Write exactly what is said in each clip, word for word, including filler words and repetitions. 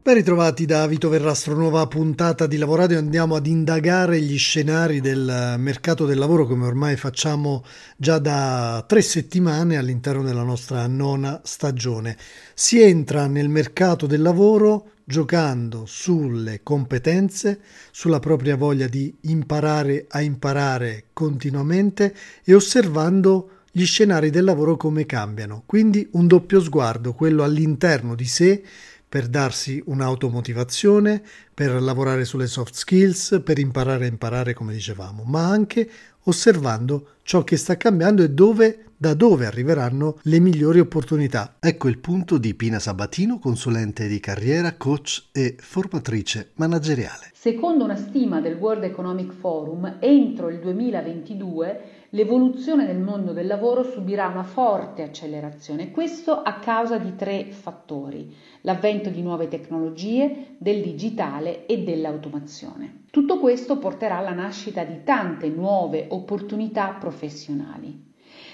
Ben ritrovati da Vito Verrastro, nuova puntata di Lavoradio. Andiamo ad indagare gli scenari del mercato del lavoro, come ormai facciamo già da tre settimane all'interno della nostra nona stagione. Si entra nel mercato del lavoro giocando sulle competenze, sulla propria voglia di imparare a imparare continuamente e osservando gli scenari del lavoro come cambiano. Quindi un doppio sguardo, quello all'interno di sé, per darsi un'automotivazione, per lavorare sulle soft skills, per imparare a imparare, come dicevamo, ma anche osservando ciò che sta cambiando e dove, da dove arriveranno le migliori opportunità. Ecco il punto di Pina Sabatino, consulente di carriera, coach e formatrice manageriale. Secondo una stima del World Economic Forum, entro il duemilaventidue l'evoluzione del mondo del lavoro subirà una forte accelerazione, questo a causa di tre fattori: l'avvento di nuove tecnologie, del digitale e dell'automazione. Tutto questo porterà alla nascita di tante nuove opportunità professionali.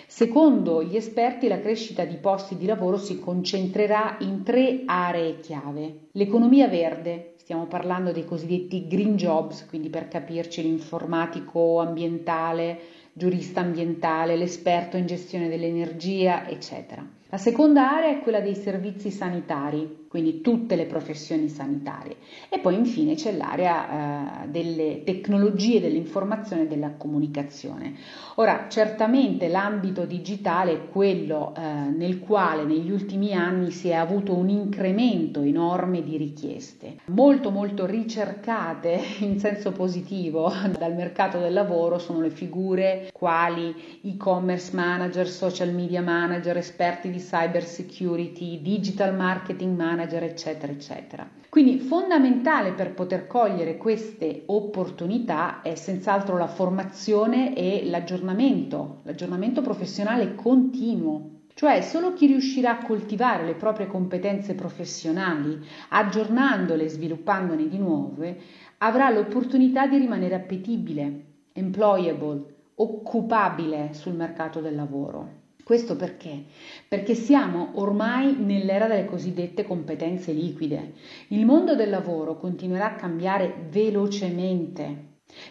Secondo gli esperti, la crescita di posti di lavoro si concentrerà in tre aree chiave: l'economia verde, stiamo parlando dei cosiddetti green jobs, quindi per capirci l'informatico ambientale, giurista ambientale, l'esperto in gestione dell'energia, eccetera. La seconda area è quella dei servizi sanitari, quindi tutte le professioni sanitarie. E poi infine c'è l'area eh, delle tecnologie, dell'informazione e della comunicazione. Ora, certamente l'ambito digitale è quello eh, nel quale negli ultimi anni si è avuto un incremento enorme di richieste, molto molto ricercate in senso positivo dal mercato del lavoro. Sono le figure quali e-commerce manager, social media manager, esperti di cyber security, digital marketing manager, eccetera, eccetera. Quindi fondamentale per poter cogliere queste opportunità è senz'altro la formazione e l'aggiornamento, l'aggiornamento professionale continuo. Cioè solo chi riuscirà a coltivare le proprie competenze professionali, aggiornandole e sviluppandone di nuove, avrà l'opportunità di rimanere appetibile, employable, occupabile sul mercato del lavoro. Questo perché? Perché siamo ormai nell'era delle cosiddette competenze liquide. Il mondo del lavoro continuerà a cambiare velocemente.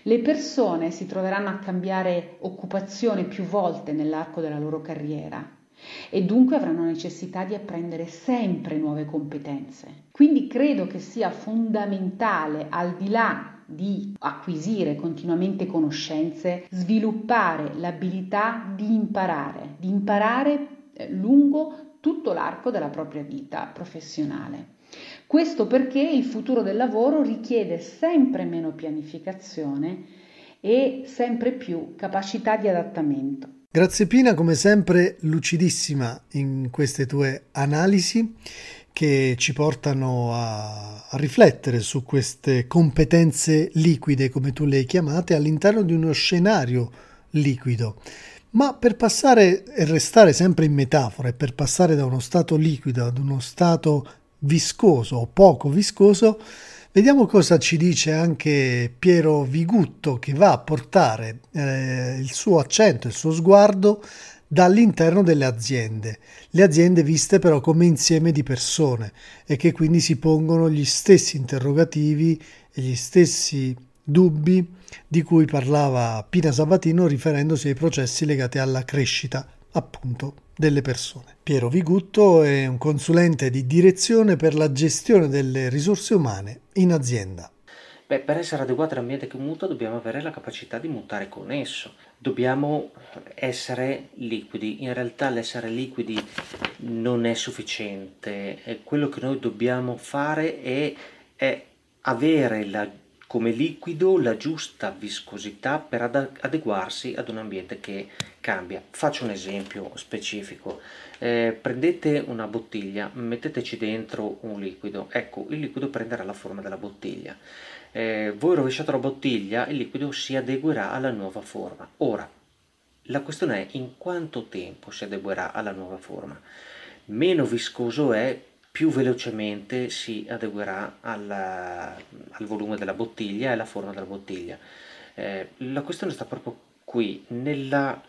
Le persone si troveranno a cambiare occupazione più volte nell'arco della loro carriera e dunque avranno necessità di apprendere sempre nuove competenze. Quindi credo che sia fondamentale, al di là di acquisire continuamente conoscenze, sviluppare l'abilità di imparare, di imparare lungo tutto l'arco della propria vita professionale. Questo perché il futuro del lavoro richiede sempre meno pianificazione e sempre più capacità di adattamento. Grazie Pina, come sempre lucidissima in queste tue analisi, che ci portano a, a riflettere su queste competenze liquide, come tu le chiamate, all'interno di uno scenario liquido. Ma per passare e restare sempre in metafora e per passare da uno stato liquido ad uno stato viscoso o poco viscoso, vediamo cosa ci dice anche Piero Vigutto, che va a portare eh, il suo accento, il suo sguardo dall'interno delle aziende, le aziende viste però come insieme di persone e che quindi si pongono gli stessi interrogativi e gli stessi dubbi di cui parlava Pina Sabatino riferendosi ai processi legati alla crescita, appunto, delle persone. Piero Vigutto è un consulente di direzione per la gestione delle risorse umane in azienda. Beh, per essere adeguati all'ambiente che muta dobbiamo avere la capacità di mutare con esso. Dobbiamo essere liquidi, in realtà l'essere liquidi non è sufficiente, e quello che noi dobbiamo fare è, è avere la, come liquido la giusta viscosità per ad, adeguarsi ad un ambiente che cambia. Faccio un esempio specifico, eh, prendete una bottiglia, metteteci dentro un liquido, ecco il liquido prenderà la forma della bottiglia. Eh, voi rovesciate la bottiglia, il liquido si adeguerà alla nuova forma. Ora, la questione è in quanto tempo si adeguerà alla nuova forma. Meno viscoso è, più velocemente si adeguerà alla, al volume della bottiglia e alla forma della bottiglia. Eh, la questione sta proprio qui, nella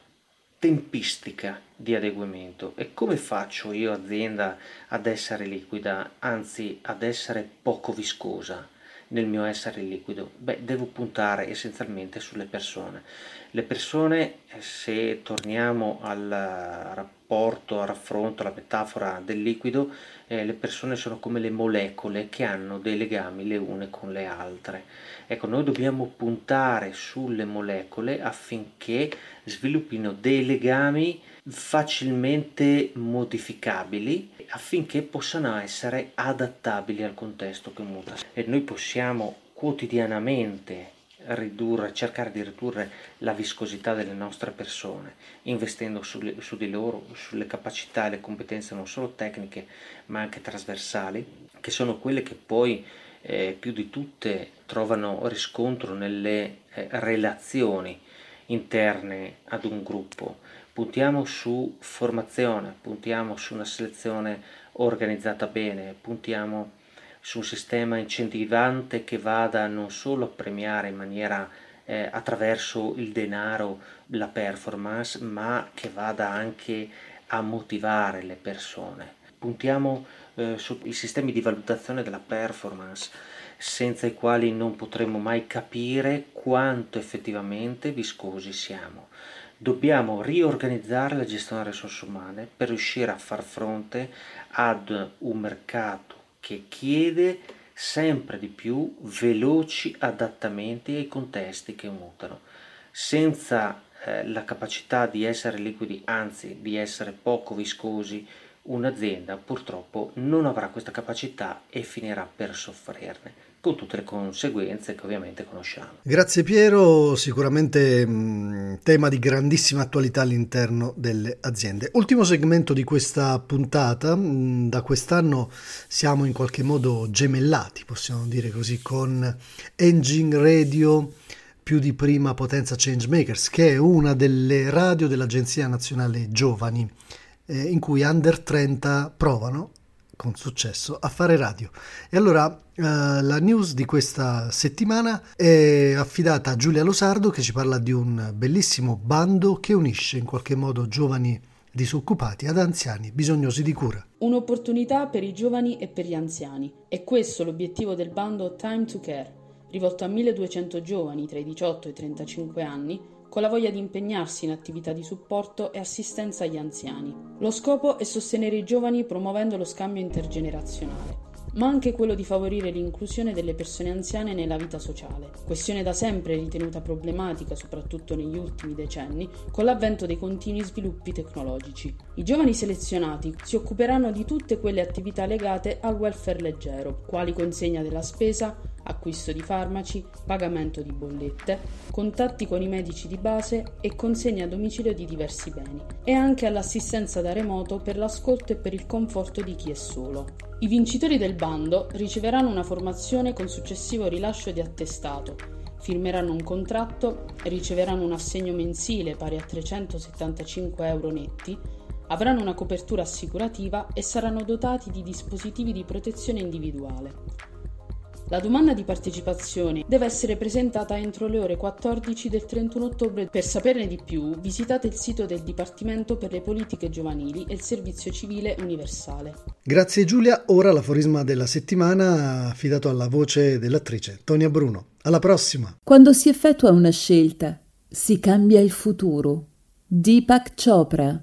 tempistica di adeguamento. E come faccio io, azienda, ad essere liquida, anzi ad essere poco viscosa nel mio essere liquido? Beh, devo puntare essenzialmente sulle persone. Le persone, se torniamo al rapporto, al raffronto, alla metafora del liquido, eh, le persone sono come le molecole che hanno dei legami le une con le altre. Ecco, noi dobbiamo puntare sulle molecole affinché sviluppino dei legami facilmente modificabili, affinché possano essere adattabili al contesto che muta. E noi possiamo quotidianamente ridurre, cercare di ridurre la viscosità delle nostre persone, investendo sulle, su di loro, sulle capacità e le competenze non solo tecniche ma anche trasversali, che sono quelle che poi eh, più di tutte trovano riscontro nelle eh, relazioni interne ad un gruppo. Puntiamo su formazione, puntiamo su una selezione organizzata bene, puntiamo su un sistema incentivante che vada non solo a premiare in maniera eh, attraverso il denaro la performance, ma che vada anche a motivare le persone. Puntiamo eh, sui sistemi di valutazione della performance, senza i quali non potremo mai capire quanto effettivamente viscosi siamo. Dobbiamo riorganizzare la gestione delle risorse umane per riuscire a far fronte ad un mercato che chiede sempre di più veloci adattamenti ai contesti che mutano. Senza eh, la capacità di essere liquidi, anzi di essere poco viscosi, un'azienda purtroppo non avrà questa capacità e finirà per soffrirne, con tutte le conseguenze che ovviamente conosciamo. Grazie Piero, sicuramente mh, tema di grandissima attualità all'interno delle aziende. Ultimo segmento di questa puntata, mh, da quest'anno siamo in qualche modo gemellati, possiamo dire così, con Anginradio, più di prima Potenza Changemakers, che è una delle radio dell'Agenzia Nazionale Giovani, eh, in cui under trenta provano con successo a fare radio. E allora eh, la news di questa settimana è affidata a Giulia Losardo, che ci parla di un bellissimo bando che unisce in qualche modo giovani disoccupati ad anziani bisognosi di cura. Un'opportunità per i giovani e per gli anziani. È questo l'obiettivo del bando Time to Care, rivolto a milleduecento giovani tra i diciotto e i trentacinque anni con la voglia di impegnarsi in attività di supporto e assistenza agli anziani. Lo scopo è sostenere i giovani promuovendo lo scambio intergenerazionale, ma anche quello di favorire l'inclusione delle persone anziane nella vita sociale, questione da sempre ritenuta problematica soprattutto negli ultimi decenni con l'avvento dei continui sviluppi tecnologici. I giovani selezionati si occuperanno di tutte quelle attività legate al welfare leggero, quali consegna della spesa, acquisto di farmaci, pagamento di bollette, contatti con i medici di base e consegna a domicilio di diversi beni, e anche all'assistenza da remoto per l'ascolto e per il conforto di chi è solo. I vincitori del bando riceveranno una formazione con successivo rilascio di attestato, firmeranno un contratto, riceveranno un assegno mensile pari a trecentosettantacinque euro netti, avranno una copertura assicurativa e saranno dotati di dispositivi di protezione individuale. La domanda di partecipazione deve essere presentata entro le ore quattordici del trentuno ottobre. Per saperne di più, visitate il sito del Dipartimento per le Politiche Giovanili e il Servizio Civile Universale. Grazie Giulia, ora l'aforisma della settimana affidato alla voce dell'attrice Tonia Bruno. Alla prossima! Quando si effettua una scelta, si cambia il futuro. Deepak Chopra.